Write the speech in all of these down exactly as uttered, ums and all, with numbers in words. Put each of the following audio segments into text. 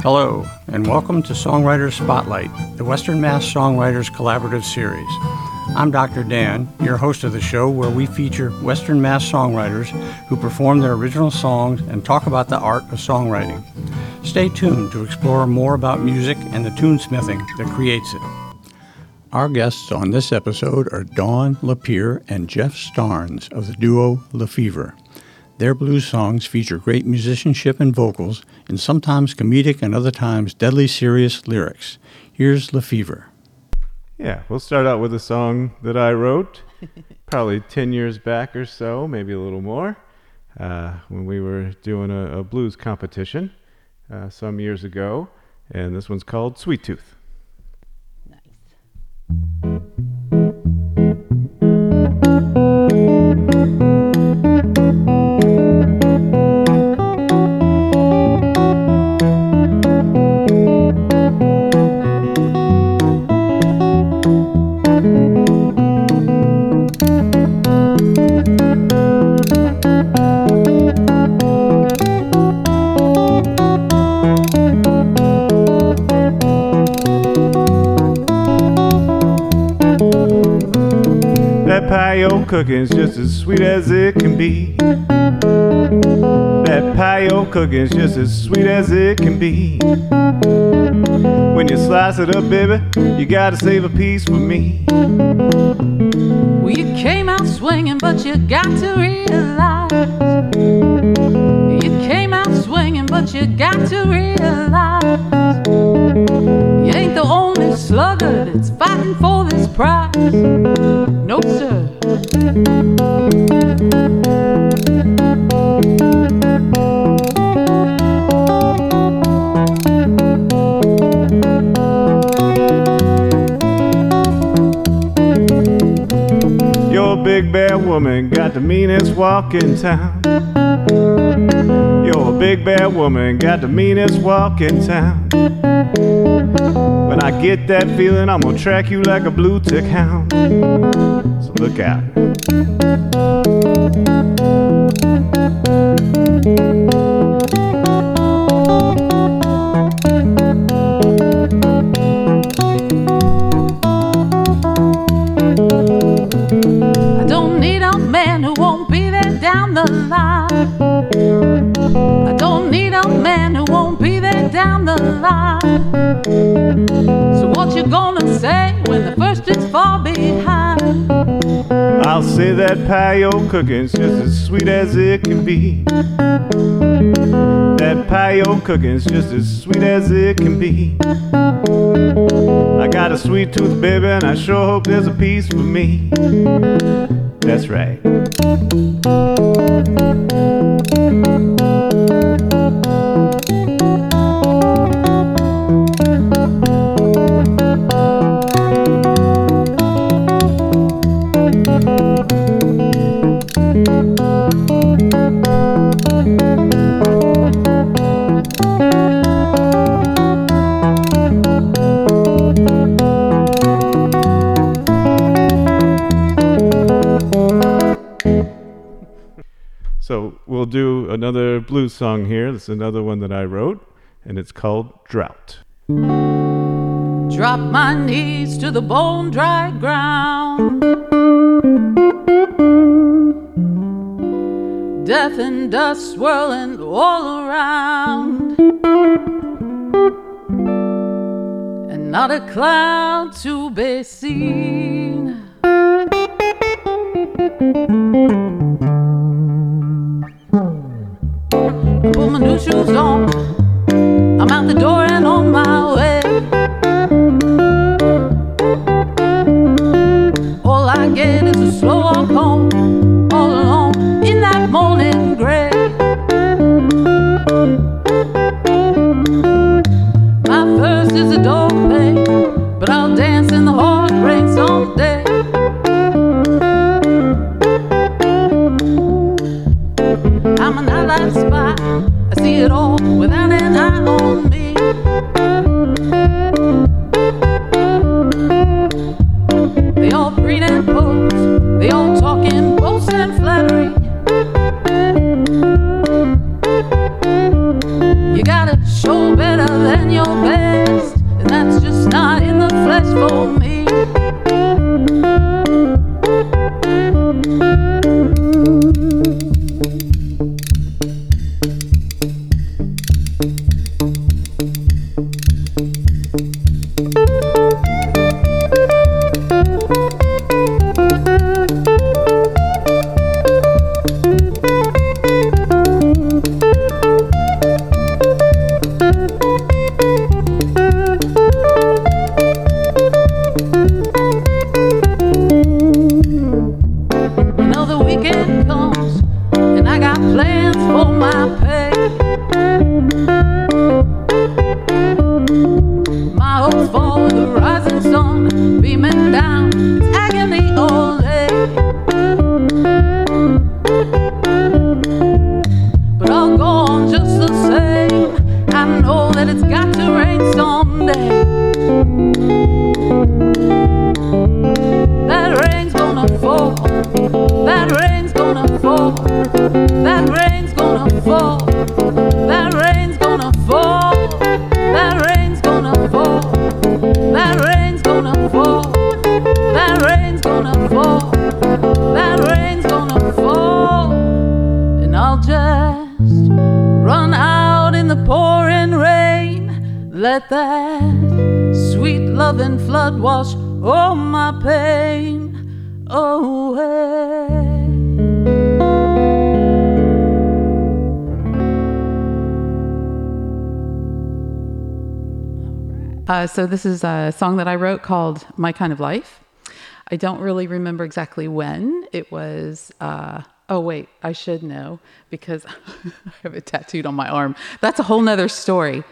Hello, and welcome to SongWriter Spotlight, the Western Mass Songwriters Collaborative Series. I'm Doctor Dan, your host of the show, where we feature Western Mass songwriters who perform their original songs and talk about the art of songwriting. Stay tuned to explore more about music and the tunesmithing that creates it. Our guests on this episode are Dawn Lapierre and Jeff Starnes of the duo LaFever. Their blues songs feature great musicianship and vocals in sometimes comedic and other times deadly serious lyrics. Here's LaFever. Yeah, we'll start out with a song that I wrote probably ten years back or so, maybe a little more, uh, when we were doing a, a blues competition uh, some years ago, and this one's called Sweet Tooth. Cooking's just as sweet as it can be. That pie-o cooking's just as sweet as it can be. When you slice it up, baby, you gotta save a piece for me. Well, you came out swinging, but you got to realize. You came out swinging, but you got to realize. You ain't the only slugger that's fighting for this prize. No, sir. Your big bad woman got the meanest walk in town. Your big bad woman got the meanest walk in town. When I get that feeling, I'm gonna track you like a blue tick hound. So look out. I don't need a man who won't be there down the line. I don't need a man who won't be there down the line. So what you gonna say when the first is far behind? I'll say that pie-o cooking's just as sweet as it can be. That pie-o cooking's just as sweet as it can be. I got a sweet tooth, baby, and I sure hope there's a piece for me. That's right. We'll do another blues song here. This is another one that I wrote, and it's called Drought. Drop my knees to the bone dry ground, death and dust swirling all around, and not a cloud to be seen. I put my new shoes on, I'm out the door and on my way. All I get is a slow walk home, all alone in that morning gray. My first is a dog pay, but I'll dance in the heartbreaks all day. I'm an nightlife spy, I see it all without an eye on me. gotta show better than your best, and that's just not in the flesh for me. So this is a song that I wrote called My Kind of Life. I don't really remember exactly when. It was, uh, oh wait, I should know because I have it tattooed on my arm. That's a whole nother story.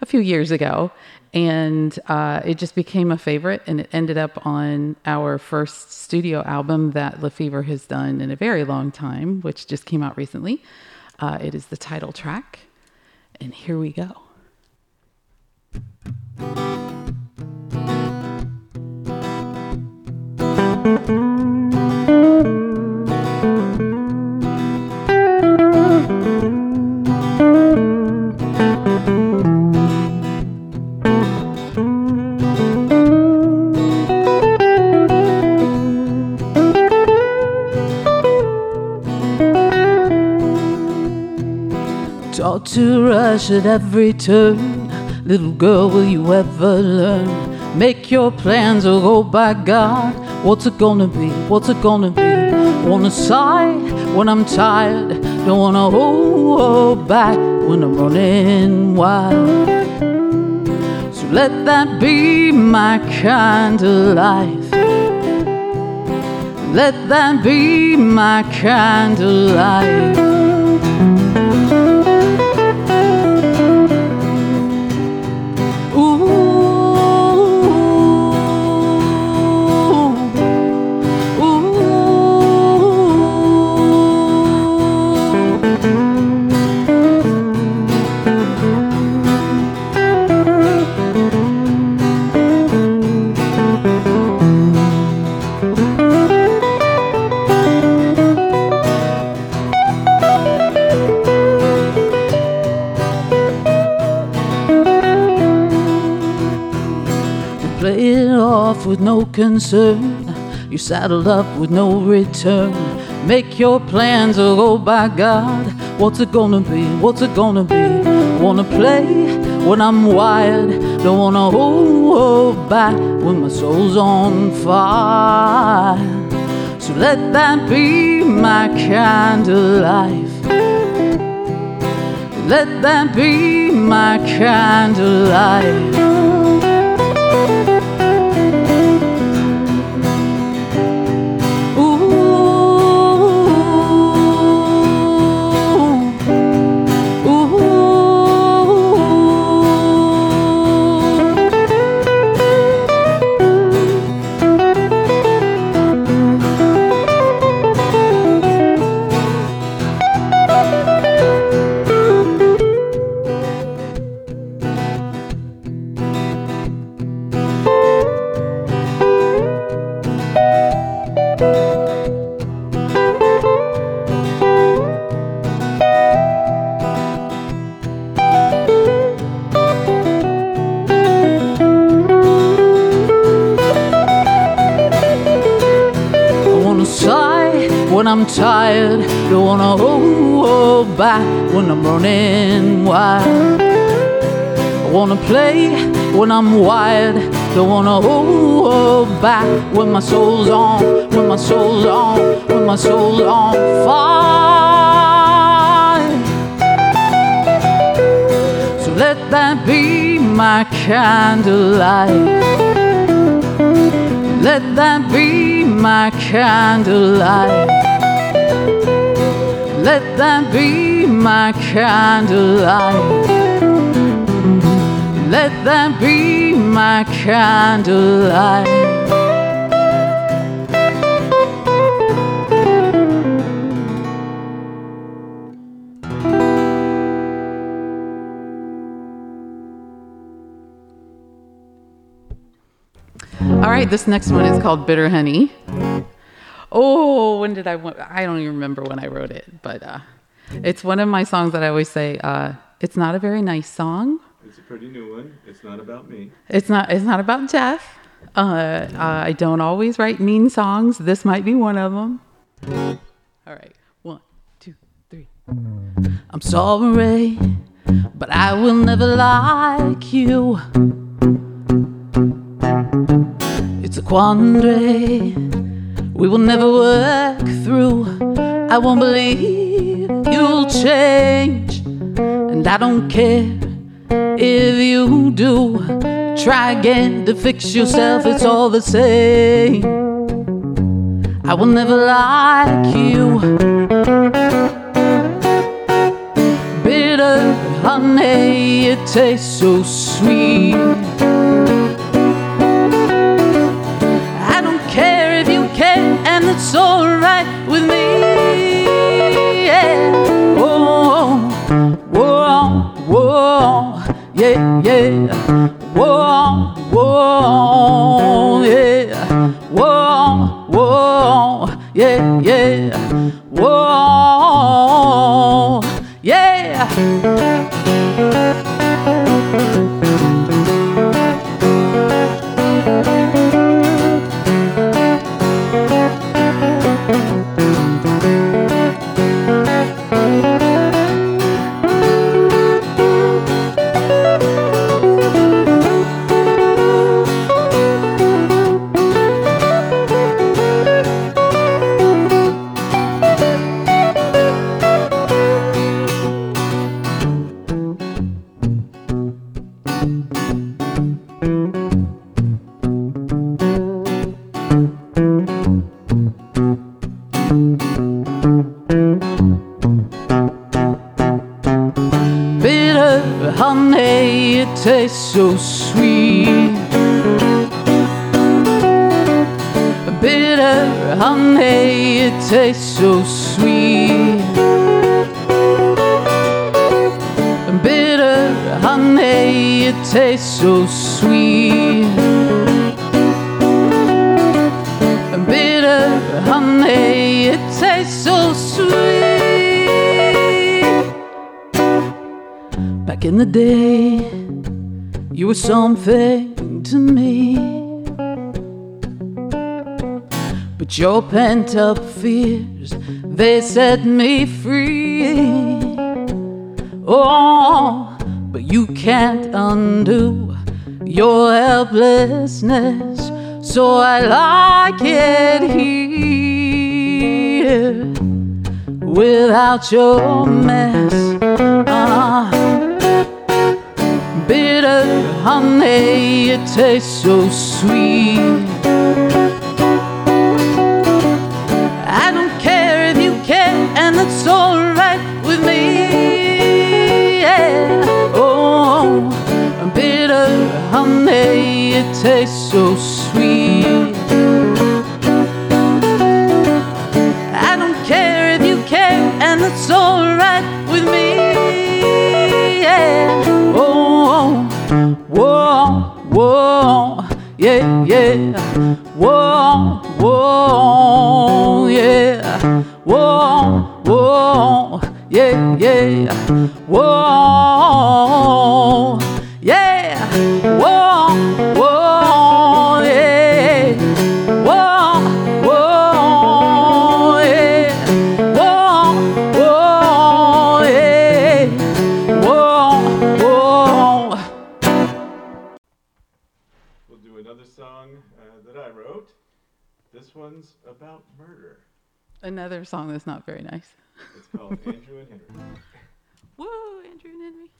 A few years ago. And uh, it just became a favorite, and it ended up on our first studio album that LaFever has done in a very long time, which just came out recently. Uh, it is the title track. And here we go. Taught to rush at every turn. Little girl, will you ever learn? Make your plans or go by God. What's it gonna be? What's it gonna be? Wanna sigh when I'm tired. Don't wanna hold back when I'm running wild. So let that be my kind of life. Let that be my kind of life. With no concern, you saddled up with no return. Make your plans or go by God. What's it gonna be? What's it gonna be? Wanna play when I'm wired. Don't wanna hold back when my soul's on fire. So let that be my kind of life. Let that be my kind of life. I'm tired. Don't wanna hold back when I'm running wild. I wanna play when I'm wired. Don't wanna hold back when my soul's on, when my soul's on, when my soul's on fire. So let that be my candlelight. Let that be my candlelight. Let that be my candlelight. Let that be my candlelight. This next one is called Bitter Honey. Oh, when did I want? I don't even remember when I wrote it, but uh, it's one of my songs that I always say, uh, it's not a very nice song. It's a pretty new one. It's not about me. It's not, it's not about Jeff. Uh, uh, I don't always write mean songs. This might be one of them. All right. One, two, three. I'm sorry, but I will never like you. It's a quandary we will never work through. I won't believe you'll change, and I don't care if you do. Try again to fix yourself, it's all the same. I will never like you. Bitter honey, it tastes so sweet. And it's alright with me, yeah. Whoa, whoa, whoa, yeah, yeah. Whoa, whoa, yeah. Whoa, whoa, yeah, yeah. Whoa, yeah. So sweet, bitter honey, it tastes so sweet. Bitter honey, it tastes so sweet. Bitter honey, it tastes so sweet. Back in the day, you were something to me, but your pent-up fears, they set me free. Oh, but you can't undo your helplessness, so I like it here without your mess. Uh-huh. Bitter honey, it tastes so sweet. I don't care if you care, and it's alright with me, yeah. Oh, bitter honey, it tastes so sweet. I don't care if you care, and it's alright with me, yeah. Whoa, whoa, yeah, yeah. Whoa, whoa, yeah. Whoa, whoa, yeah, yeah. Whoa, yeah. Whoa, whoa. Yeah. Whoa, whoa, yeah. song uh, that I wrote. This one's about murder. Another song that's not very nice. It's called Andrew and Henry. Woo, Andrew and Henry.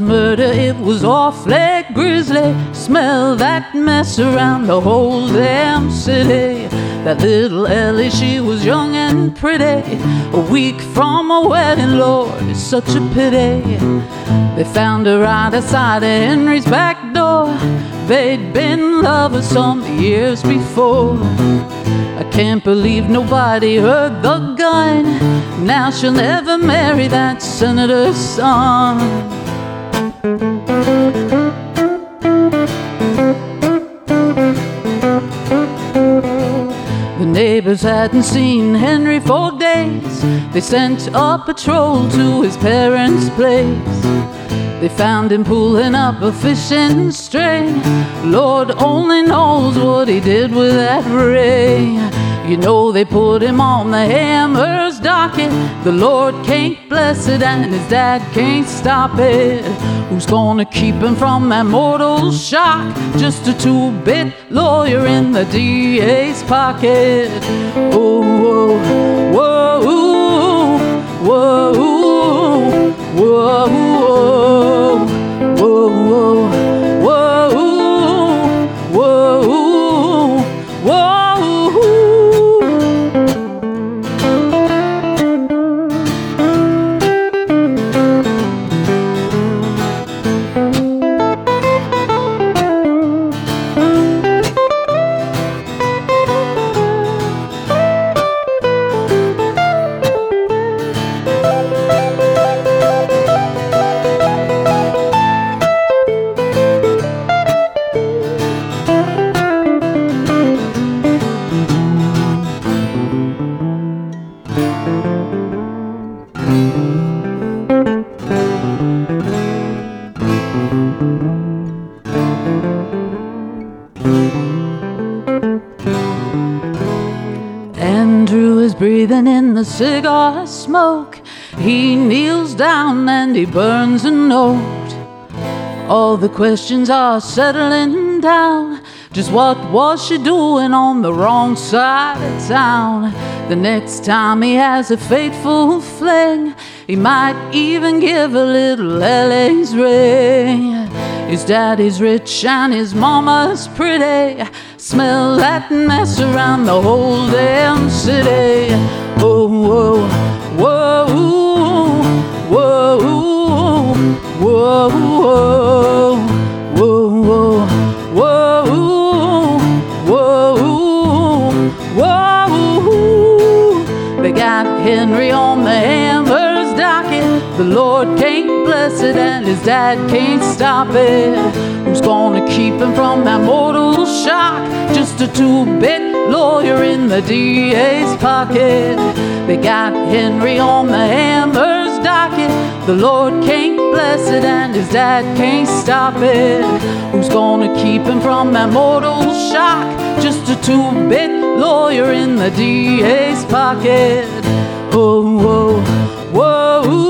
Murder, it was awfully grisly. Smell that mess around the whole damn city. That little Ellie, she was young and pretty, a week from a wedding, Lord, it's such a pity. They found her right outside of Henry's back door. They'd been lovers some years before. I can't believe nobody heard the gun. Now she'll never marry that senator's son. Neighbors hadn't seen Henry for days. They sent a patrol to his parents' place. They found him pulling up a fishing string. Lord only knows what he did with that ring. You know they put him on the hammer's docket. The Lord can't bless it and his dad can't stop it. Who's gonna keep him from that mortal shock? Just a two-bit lawyer in the D A's pocket. Oh, whoa, whoa, whoa, whoa, whoa, whoa, whoa, whoa, whoa. Breathing in the cigar smoke, he kneels down and he burns a note. All the questions are settling down. Just what was she doing on the wrong side of town? The next time he has a fateful fling, he might even give a little Ellie's ring. His daddy's rich and his mama's pretty. Smell that mess around the whole damn city. Oh, whoa, whoa, whoa, whoa, whoa, whoa, whoa, whoa, whoa, whoa. They got Henry on the hammer's docket. The Lord can't bless it and his dad can't stop it. Who's gonna keep him from that mortal shock? Just a two-bit lawyer in the D A's pocket. They got Henry on the hammer's docket. The Lord can't bless it and his dad can't stop it. Who's gonna keep him from that mortal shock? Just a two-bit lawyer in the D A's pocket. Oh, whoa, whoa, whoa.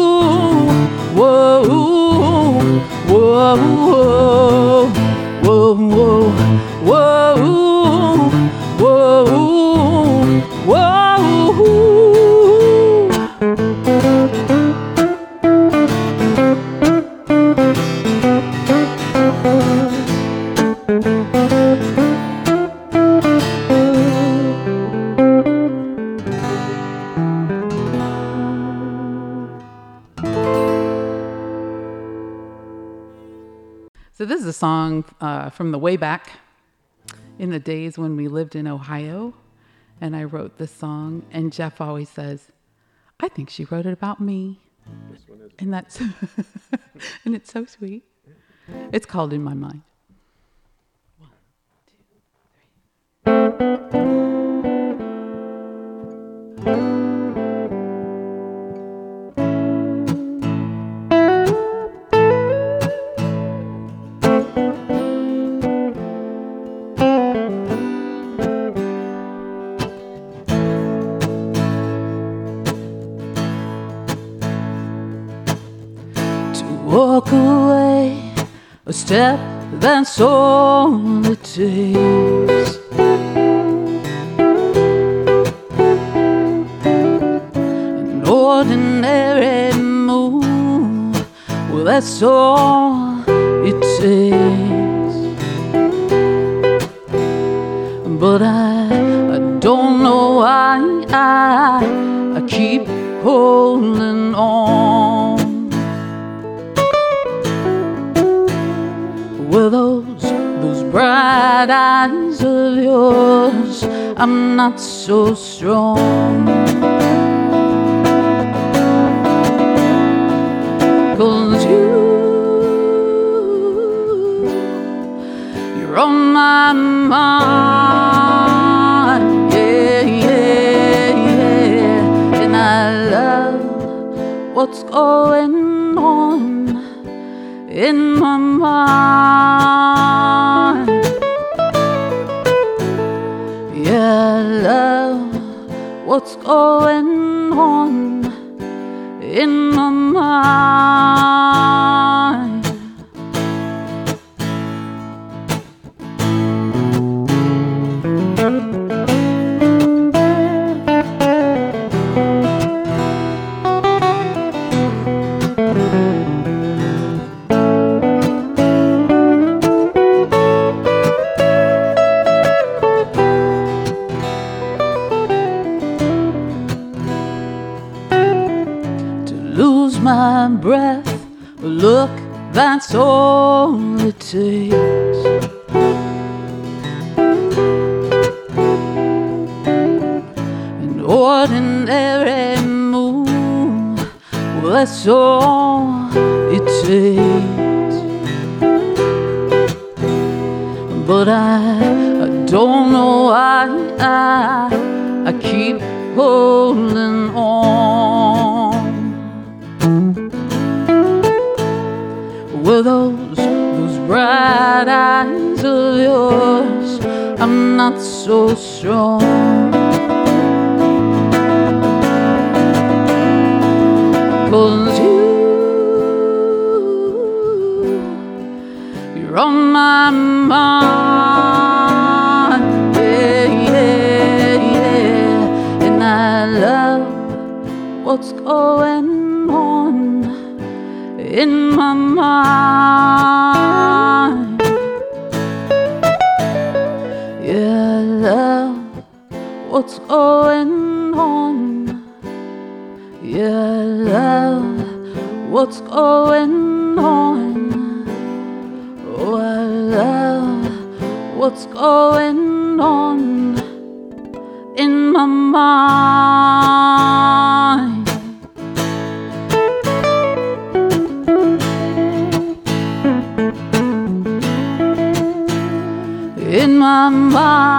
Whoa, whoa, whoa, whoa, whoa, whoa, whoa. So this is a song uh, from the way back in the days when we lived in Ohio, and I wrote this song, and Jeff always says, I think she wrote it about me. This one is. And that's and it's so sweet. It's called In My Mind. One, two, three. step, that's all it takes. An ordinary move, well, that's all it takes. But I, I don't know why I, I keep holding on. Well, those, those bright eyes of yours, I'm not so strong. Cause you, you're on my mind. Yeah, yeah, yeah. And I love what's going on in my mind. Yeah, I love what's going on in my mind. My breath, look, that's all it takes. An ordinary move, well, that's all it takes. But I, I don't know why I, I keep holding on. Well, those, those bright eyes of yours, I'm not so strong. Cause you, you're on my mind. Yeah, yeah, yeah. And I love what's going on in my mind. Yeah, I love what's going on. Yeah, I love what's going on. Oh, I love what's going on in my mind. In my mind.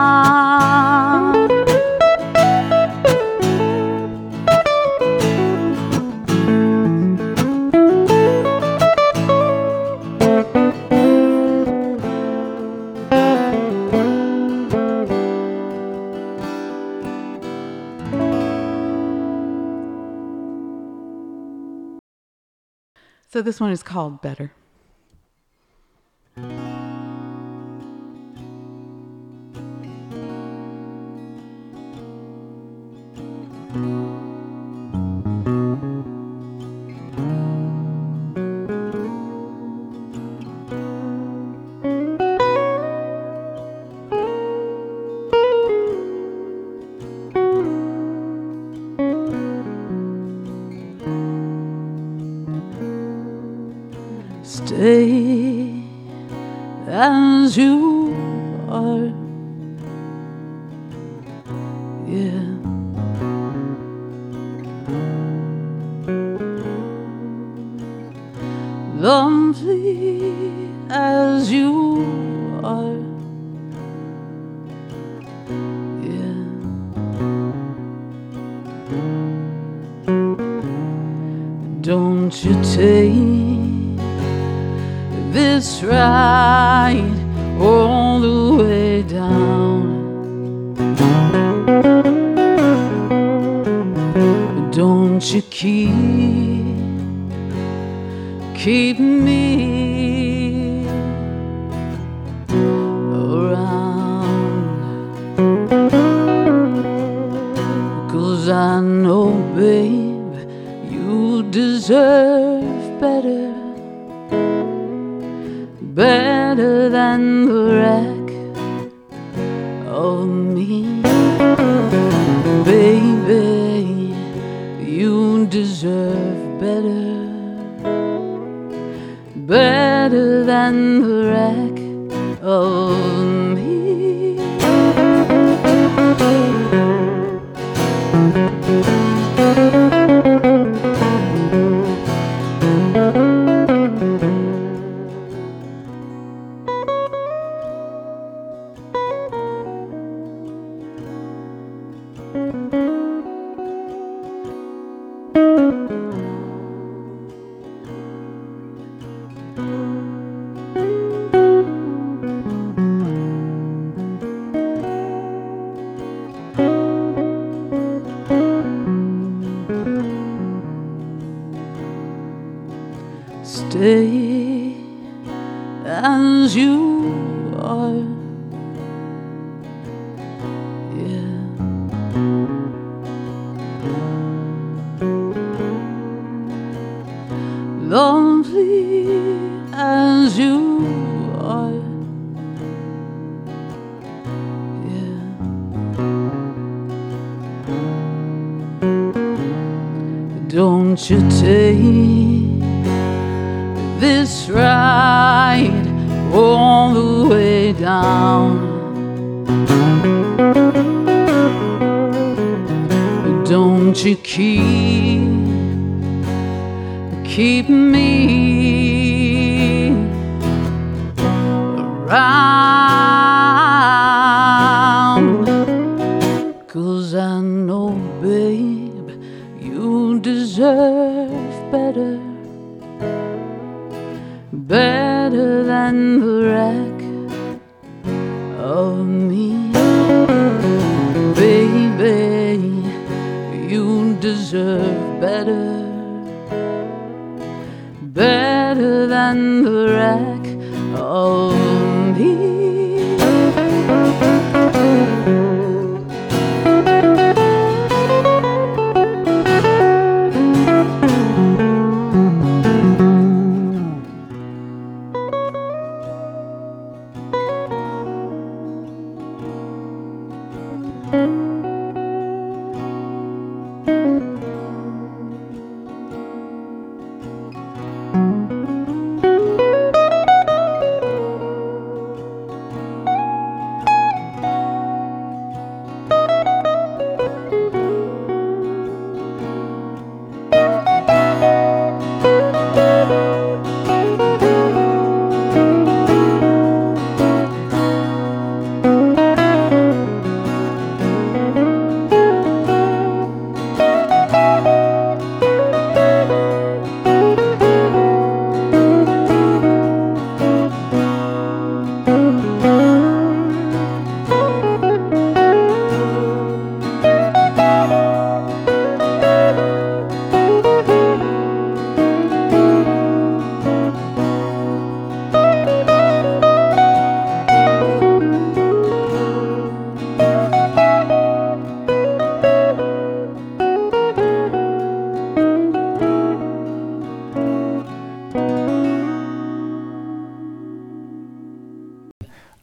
So this one is called Better. Stay as you are, yeah. Lovely as you are, yeah. Don't you take this ride all the way down. Don't you keep, keep me and the wreck of me. Baby, you deserve better, better than the wreck of me. Stay as you are, yeah. Lonely as you are, yeah. Don't you take this ride all the way down. Don't you keep keep me around, 'cause I know, babe, you deserve better, better than the wreck of me. Baby, you deserve better, better than the wreck of me.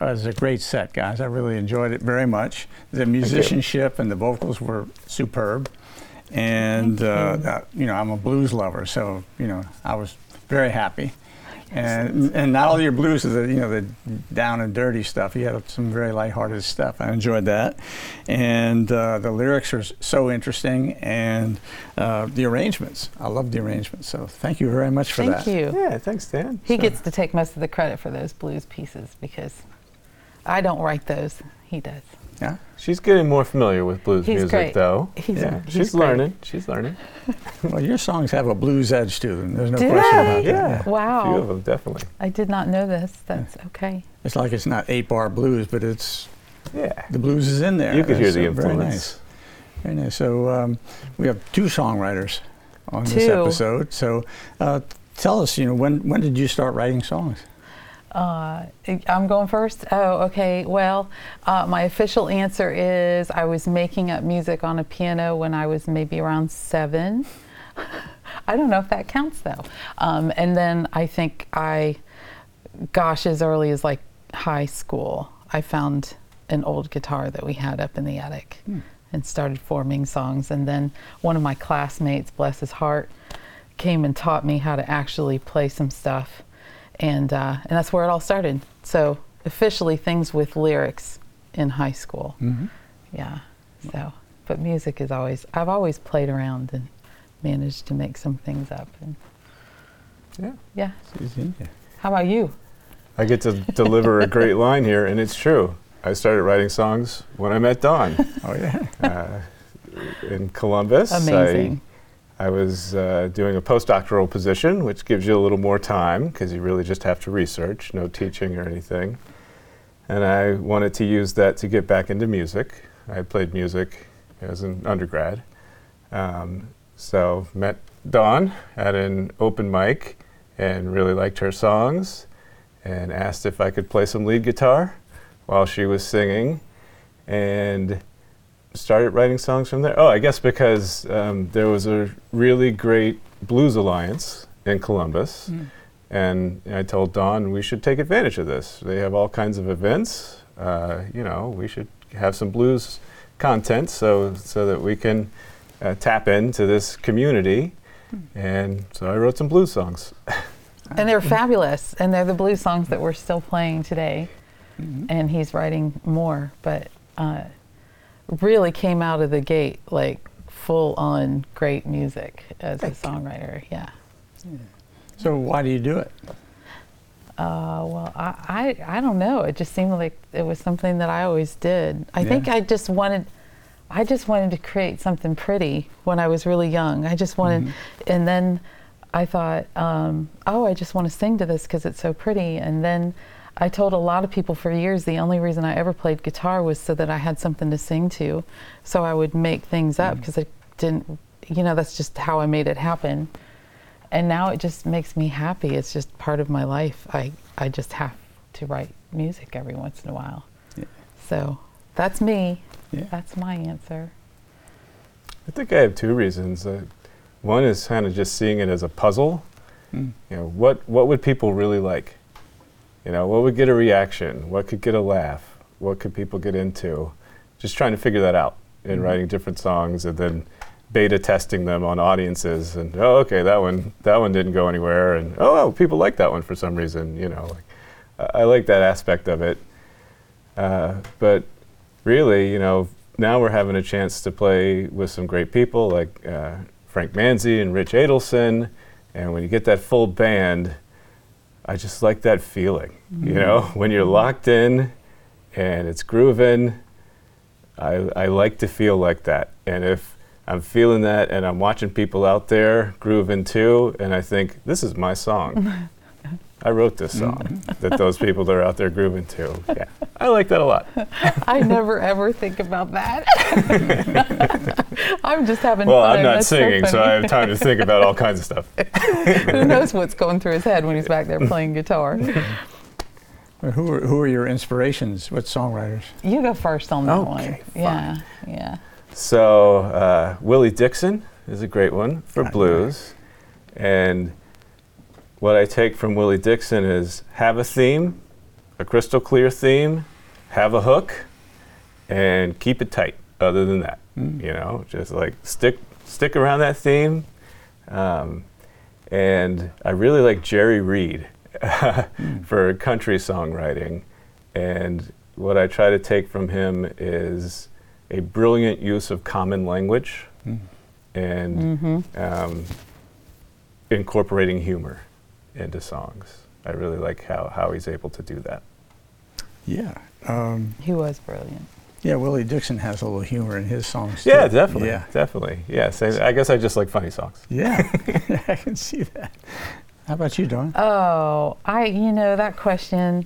It was a great set, guys. I really enjoyed it very much. The musicianship and the vocals were superb. And, you. Uh, you know, I'm a blues lover, so, you know, I was very happy. And and not all your blues is the, you know, the down and dirty stuff. You had some very lighthearted stuff. I enjoyed that. And uh, the lyrics are so interesting. And uh, the arrangements. I love the arrangements. So thank you very much for thank that. Thank you. Yeah, thanks, Dan. He so. gets to take most of the credit for those blues pieces because I don't write those. He does. Yeah. She's getting more familiar with blues he's music, great. though. He's yeah. She's he's learning. Great. She's learning. Well, your songs have a blues edge to them. There's no Do question they? about yeah. that. Yeah. Wow. A few of them, definitely. I did not know this. That's yeah. okay. It's like it's not eight-bar blues, but it's yeah. the blues is in there. You could hear the influence. Very nice. Very nice. So um, we have two songwriters on two. this episode. So uh, tell us, you know, when when did you start writing songs? Uh, I'm going first? Oh, okay. Well, uh, my official answer is I was making up music on a piano when I was maybe around seven. I don't know if that counts, though. Um, and then I think I, gosh, as early as like high school, I found an old guitar that we had up in the attic mm. and started forming songs. And then one of my classmates, bless his heart, came and taught me how to actually play some stuff. And uh, and that's where it all started. So officially things with lyrics in high school. Mm-hmm. Yeah, so, but music is always, I've always played around and managed to make some things up. And yeah. Yeah. It's easy. Yeah. How about you? I get to deliver a great line here, and it's true. I started writing songs when I met Dawn. Oh yeah. Uh, in Columbus. Amazing. I, I was uh, doing a postdoctoral position, which gives you a little more time because you really just have to research, no teaching or anything. And I wanted to use that to get back into music. I played music as an undergrad. Um, so met Dawn at an open mic and really liked her songs and asked if I could play some lead guitar while she was singing, and started writing songs from there. Oh, I guess because um, there was a really great blues alliance in Columbus, mm. and I told Dawn, we should take advantage of this. They have all kinds of events. Uh, you know, we should have some blues content so, so that we can uh, tap into this community. Mm. And so I wrote some blues songs. And they're fabulous, and they're the blues songs that we're still playing today. Mm-hmm. And he's writing more, but uh, really came out of the gate like full-on great music as Thank a songwriter. Yeah. yeah. So why do you do it? Uh, well, I, I I don't know. It just seemed like it was something that I always did. I yeah. think I just wanted I just wanted to create something pretty when I was really young. I just wanted, mm-hmm. and then I thought, um, oh, I just want to sing to this because it's so pretty, and then. I told a lot of people for years the only reason I ever played guitar was so that I had something to sing to, so I would make things up because mm. I didn't, you know, that's just how I made it happen. And now it just makes me happy. It's just part of my life. I, I just have to write music every once in a while. Yeah. So that's me. Yeah. That's my answer. I think I have two reasons. Uh, one is kind of just seeing it as a puzzle. Mm. You know, what, what would people really like? You know, what would get a reaction? What could get a laugh? What could people get into? Just trying to figure that out and mm-hmm. writing different songs and then beta testing them on audiences. And oh, okay, that one, that one didn't go anywhere. And oh, people like that one for some reason. You know, like, I, I like that aspect of it. Uh, but really, you know, now we're having a chance to play with some great people like uh, Frank Manzi and Rich Adelson. And when you get that full band, I just like that feeling, mm-hmm. you know, when you're locked in and it's grooving. I, I like to feel like that. And if I'm feeling that and I'm watching people out there grooving too, and I think, this is my song. I wrote this song that those people that are out there grooving to. Yeah, I like that a lot. I never ever think about that. I'm just having well, fun. Well, I'm not That's singing, so, so I have time to think about all kinds of stuff. Who knows what's going through his head when he's back there playing guitar. But who are, who are your inspirations? What songwriters? You go first on that okay, one. Fine. Yeah, yeah. So uh, Willie Dixon is a great one for not blues, nice. and. What I take from Willie Dixon is have a theme, a crystal clear theme, have a hook, and keep it tight. Other than that, mm. you know, just like stick stick around that theme. Um, and I really like Jerry Reed mm. for country songwriting. And what I try to take from him is a brilliant use of common language mm. and mm-hmm. um, incorporating humor into songs. I really like how, how he's able to do that. Yeah. Um, he was brilliant. Yeah, Willie Dixon has a little humor in his songs too. Yeah, definitely, yeah. definitely. Yeah, so I guess I just like funny songs. Yeah, I can see that. How about you, Dawn? Oh, I, you know, that question,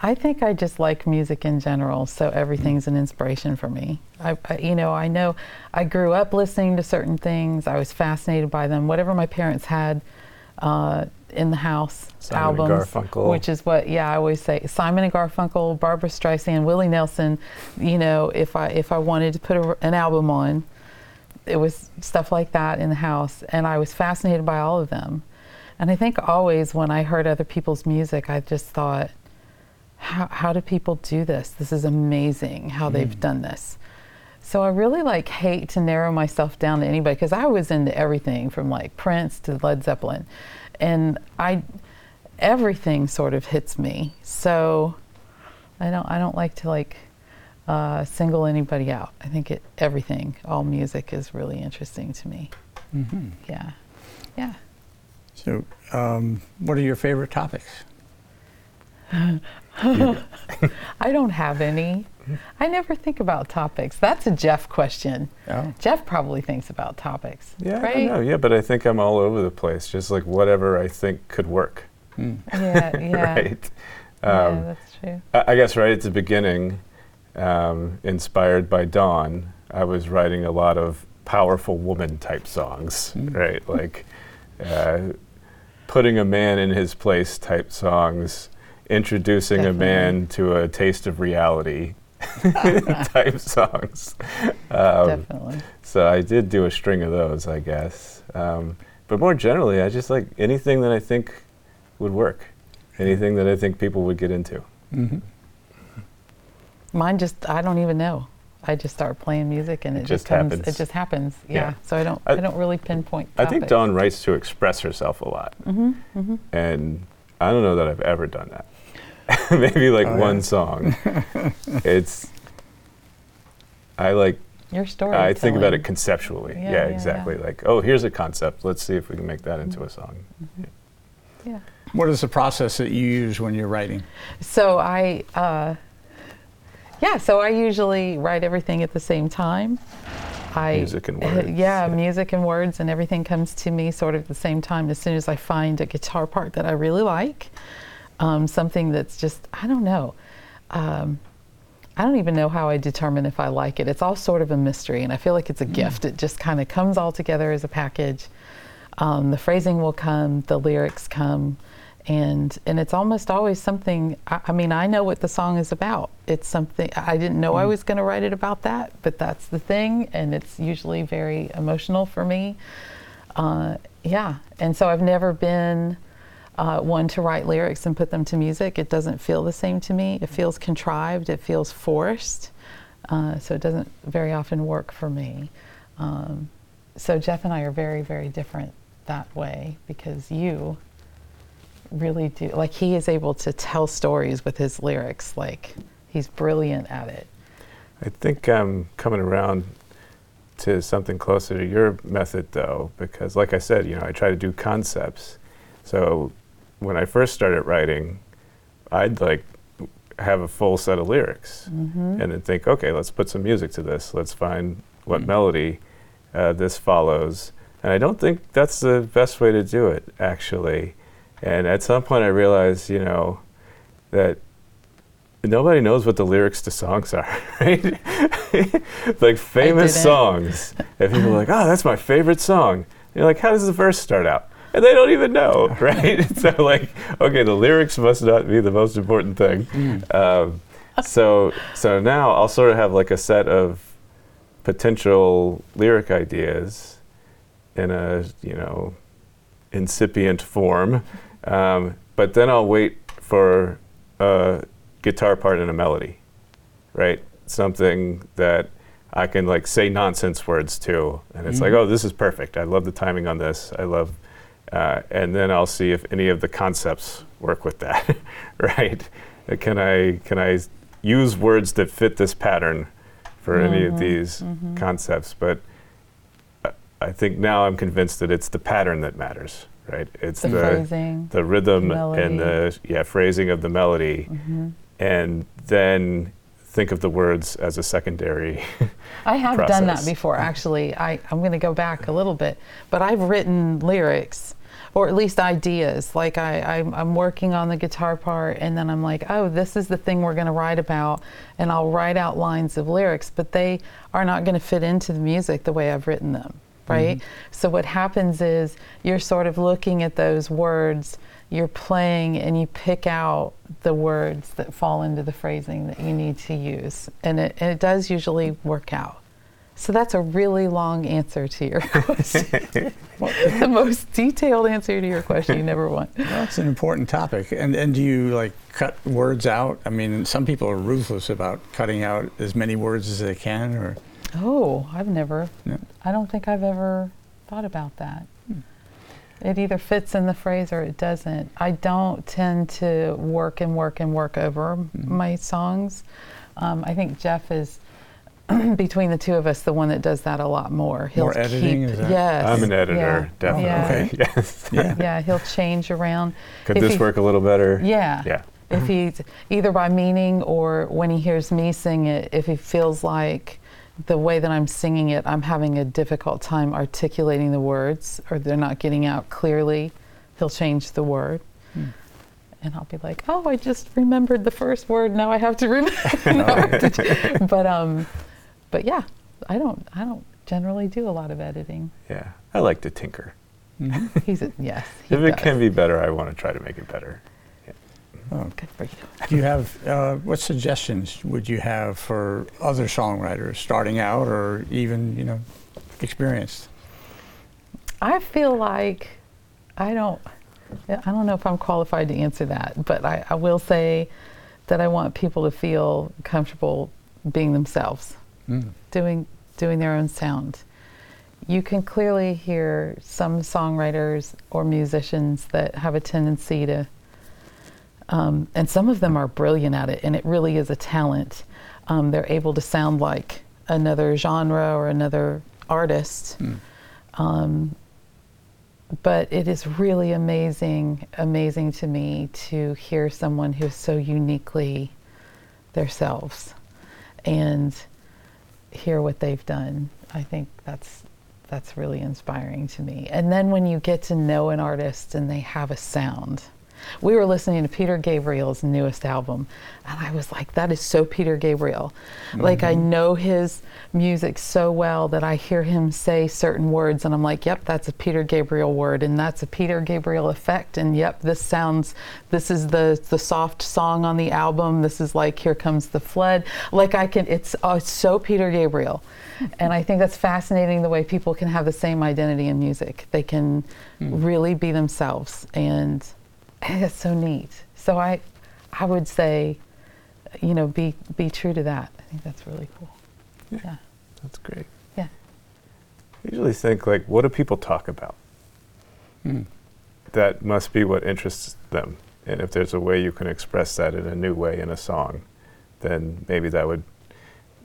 I think I just like music in general, so everything's an inspiration for me. I, I, you know, I know I grew up listening to certain things. I was fascinated by them. Whatever my parents had, uh, in the house, Simon albums, and Garfunkel. Which is what, yeah, I always say, Simon and Garfunkel, Barbra Streisand, Willie Nelson. You know, if I if I wanted to put a, an album on, it was stuff like that in the house, and I was fascinated by all of them. And I think always when I heard other people's music, I just thought, how, how do people do this? This is amazing how mm. they've done this. So I really like hate to narrow myself down to anybody, because I was into everything from like Prince to Led Zeppelin, and I everything sort of hits me. So I don't I don't like to like uh, single anybody out. I think it everything, all music is really interesting to me. Mm-hmm. Yeah, yeah. So um, what are your favorite topics? I don't have any. I never think about topics. That's a Jeff question. Oh. Jeff probably thinks about topics. Yeah, right? I know. Yeah, but I think I'm all over the place. Just like whatever I think could work. Mm. Yeah, yeah. Right. Um, yeah, that's true. I, I guess right at the beginning, um, inspired by Dawn, I was writing a lot of powerful woman type songs. Mm. Right, like uh, putting a man in his place type songs, introducing Definitely. a man to a taste of reality. type songs. Um, Definitely. So I did do a string of those, I guess. Um, but more generally, I just like anything that I think would work, anything that I think people would get into. Mm-hmm. Mine just, I don't even know. I just start playing music and it, it just becomes, happens. It just happens, yeah. yeah. So I don't I, I don't really pinpoint topics. I think Dawn writes to express herself a lot. Mm-hmm, mm-hmm. And I don't know that I've ever done that. Maybe like oh, one yeah. song. It's, I like, Your story I think about it conceptually. Yeah, yeah, yeah exactly. Yeah. Like, oh, here's a concept. Let's see if we can make that into a song. Mm-hmm. yeah. yeah. What is the process that you use when you're writing? So I, uh, yeah, so I usually write everything at the same time. I, music and words. Uh, yeah, yeah, music and words, and everything comes to me sort of at the same time as soon as I find a guitar part that I really like. Um, something that's just, I don't know. Um, I don't even know how I determine if I like it. It's all sort of a mystery, and I feel like it's a mm. gift. It just kind of comes all together as a package. Um, the phrasing will come, the lyrics come, and and it's almost always something, I, I mean, I know what the song is about. It's something, I didn't know mm. I was gonna write it about that, but that's the thing, and it's usually very emotional for me. Uh, yeah, and so I've never been, Uh, one to write lyrics and put them to music. It doesn't feel the same to me. It feels contrived, it feels forced. Uh, so it doesn't very often work for me. Um, so Jeff and I are very, very different that way, because you really do, like he is able to tell stories with his lyrics, like he's brilliant at it. I think I'm coming around to something closer to your method though, because like I said, you know, I try to do concepts. So when I first started writing, I'd like have a full set of lyrics mm-hmm. and then think, okay, let's put some music to this. Let's find what mm-hmm. melody uh, this follows. And I don't think that's the best way to do it, actually. And at some point I realized, you know, that nobody knows what the lyrics to songs are, right? Like famous songs. And people are like, oh, that's my favorite song. And you're like, how does the verse start out? And they don't even know, right? So like, okay, the lyrics must not be the most important thing. Mm. Um, so so now I'll sort of have like a set of potential lyric ideas in a, you know, incipient form, um, but then I'll wait for a guitar part and a melody, right? Something that I can like say nonsense words to, and it's mm. like, oh, this is perfect. I love the timing on this. I love Uh, and then I'll see if any of the concepts work with that, right? Uh, can I can I use words that fit this pattern for mm-hmm. any of these mm-hmm. concepts? But uh, I think now I'm convinced that it's the pattern that matters, right? It's the the, phrasing, the rhythm melody. and the yeah phrasing of the melody, mm-hmm. and then think of the words as a secondary. I have process. done that before, actually. I I'm going to go back a little bit, but I've written lyrics. Or at least ideas. Like I, I'm, I'm working on the guitar part, and then I'm like, oh, this is the thing we're going to write about, and I'll write out lines of lyrics, but they are not going to fit into the music the way I've written them, right? Mm-hmm. So what happens is you're sort of looking at those words, you're playing, and you pick out the words that fall into the phrasing that you need to use, and it, and it does usually work out. So that's a really long answer to your question. The most detailed answer to your question you never want. Well, it's an important topic. And and do you like cut words out? I mean, some people are ruthless about cutting out as many words as they can, or? Oh, I've never, no. I don't think I've ever thought about that. Hmm. It either fits in the phrase or it doesn't. I don't tend to work and work and work over mm-hmm. my songs. Um, I think Jeff is, between the two of us, the one that does that a lot more. He'll more editing? Keep, is that? Yes. I'm an editor, yeah. definitely. Yeah. Okay. Yes. Yeah. yeah, he'll change around. Could if this work a little better? Yeah. Yeah. If he's either by meaning or when he hears me sing it, if he feels like the way that I'm singing it, I'm having a difficult time articulating the words or they're not getting out clearly, he'll change the word. Hmm. And I'll be like, oh, I just remembered the first word, now I have to remember. have to but um, But yeah, I don't I don't generally do a lot of editing. Yeah, I like to tinker. Mm-hmm. He's a, yes, he If does. It can be better, I want to try to make it better. Yeah. Oh. Good for you. Do you have, uh, what suggestions would you have for other songwriters starting out or even, you know, experienced? I feel like I don't, I don't know if I'm qualified to answer that, but I, I will say that I want people to feel comfortable being themselves. Doing doing their own sound. You can clearly hear some songwriters or musicians that have a tendency to, um, and some of them are brilliant at it, and it really is a talent. Um, they're able to sound like another genre or another artist. Mm. Um, but it is really amazing, amazing to me to hear someone who is so uniquely themselves. And hear what they've done. I think that's that's really inspiring to me. And then when you get to know an artist and they have a sound. We were listening to Peter Gabriel's newest album and I was like, that is so Peter Gabriel. Mm-hmm. Like I know his music so well that I hear him say certain words and I'm like, yep, that's a Peter Gabriel word and that's a Peter Gabriel effect and yep, this sounds, this is the, the soft song on the album. This is like, here comes the flood. Like I can, it's, oh, it's so Peter Gabriel. And I think that's fascinating the way people can have the same identity in music. They can mm-hmm. really be themselves and that's so neat. So I, I would say, you know, be be true to that. I think that's really cool. Yeah, yeah. That's great. Yeah. I usually think like, what do people talk about? Mm. That must be what interests them. And if there's a way you can express that in a new way in a song, then maybe that would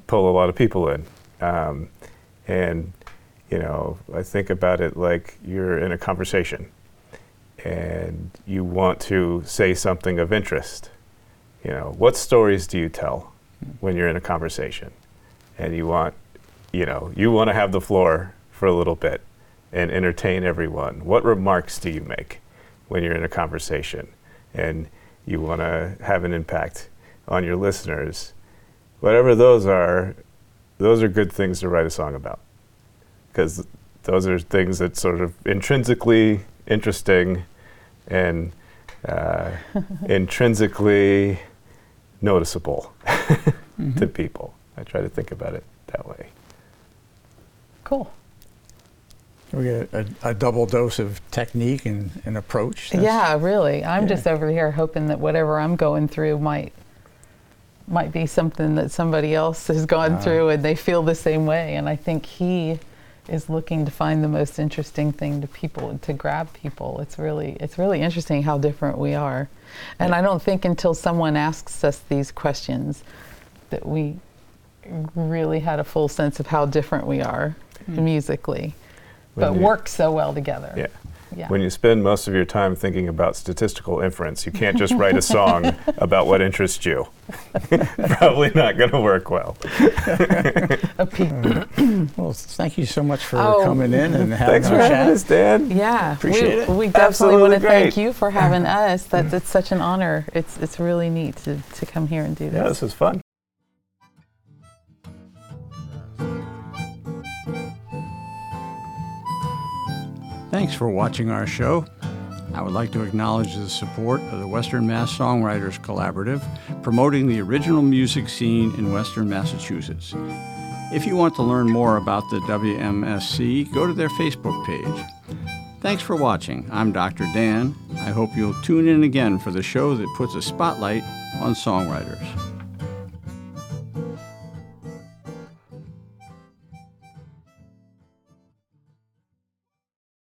pull a lot of people in. Um, and you know, I think about it like you're in a conversation. And you want to say something of interest. You know, what stories do you tell when you're in a conversation? And you want, you know, you want to have the floor for a little bit and entertain everyone. What remarks do you make when you're in a conversation? And you want to have an impact on your listeners. Whatever those are, those are good things to write a song about. Because those are things that sort of intrinsically interesting and uh, intrinsically noticeable mm-hmm. to people. I try to think about it that way. Cool. We get a, a double dose of technique and, and approach. That's yeah, really. I'm yeah. just over here hoping that whatever I'm going through might might be something that somebody else has gone uh, through and they feel the same way. And I think he is looking to find the most interesting thing to people and to grab people. It's really it's really interesting how different we are. And yeah. I don't think until someone asks us these questions that we really had a full sense of how different we are mm. musically, when but work so well together. Yeah. Yeah. When you spend most of your time thinking about statistical inference, you can't just write a song about what interests you. Probably not going to work well. Well, thank you so much for oh. coming in and having Thanks our for chat. Having us, Dan. Yeah. Appreciate we, it. We definitely want to thank you for having us. That's it's such an honor. It's it's really neat to, to come here and do this. Yeah, this was fun. Thanks for watching our show. I would like to acknowledge the support of the Western Mass Songwriters Collaborative, promoting the original music scene in Western Massachusetts. If you want to learn more about the W M S C, go to their Facebook page. Thanks for watching. I'm Doctor Dan. I hope you'll tune in again for the show that puts a spotlight on songwriters.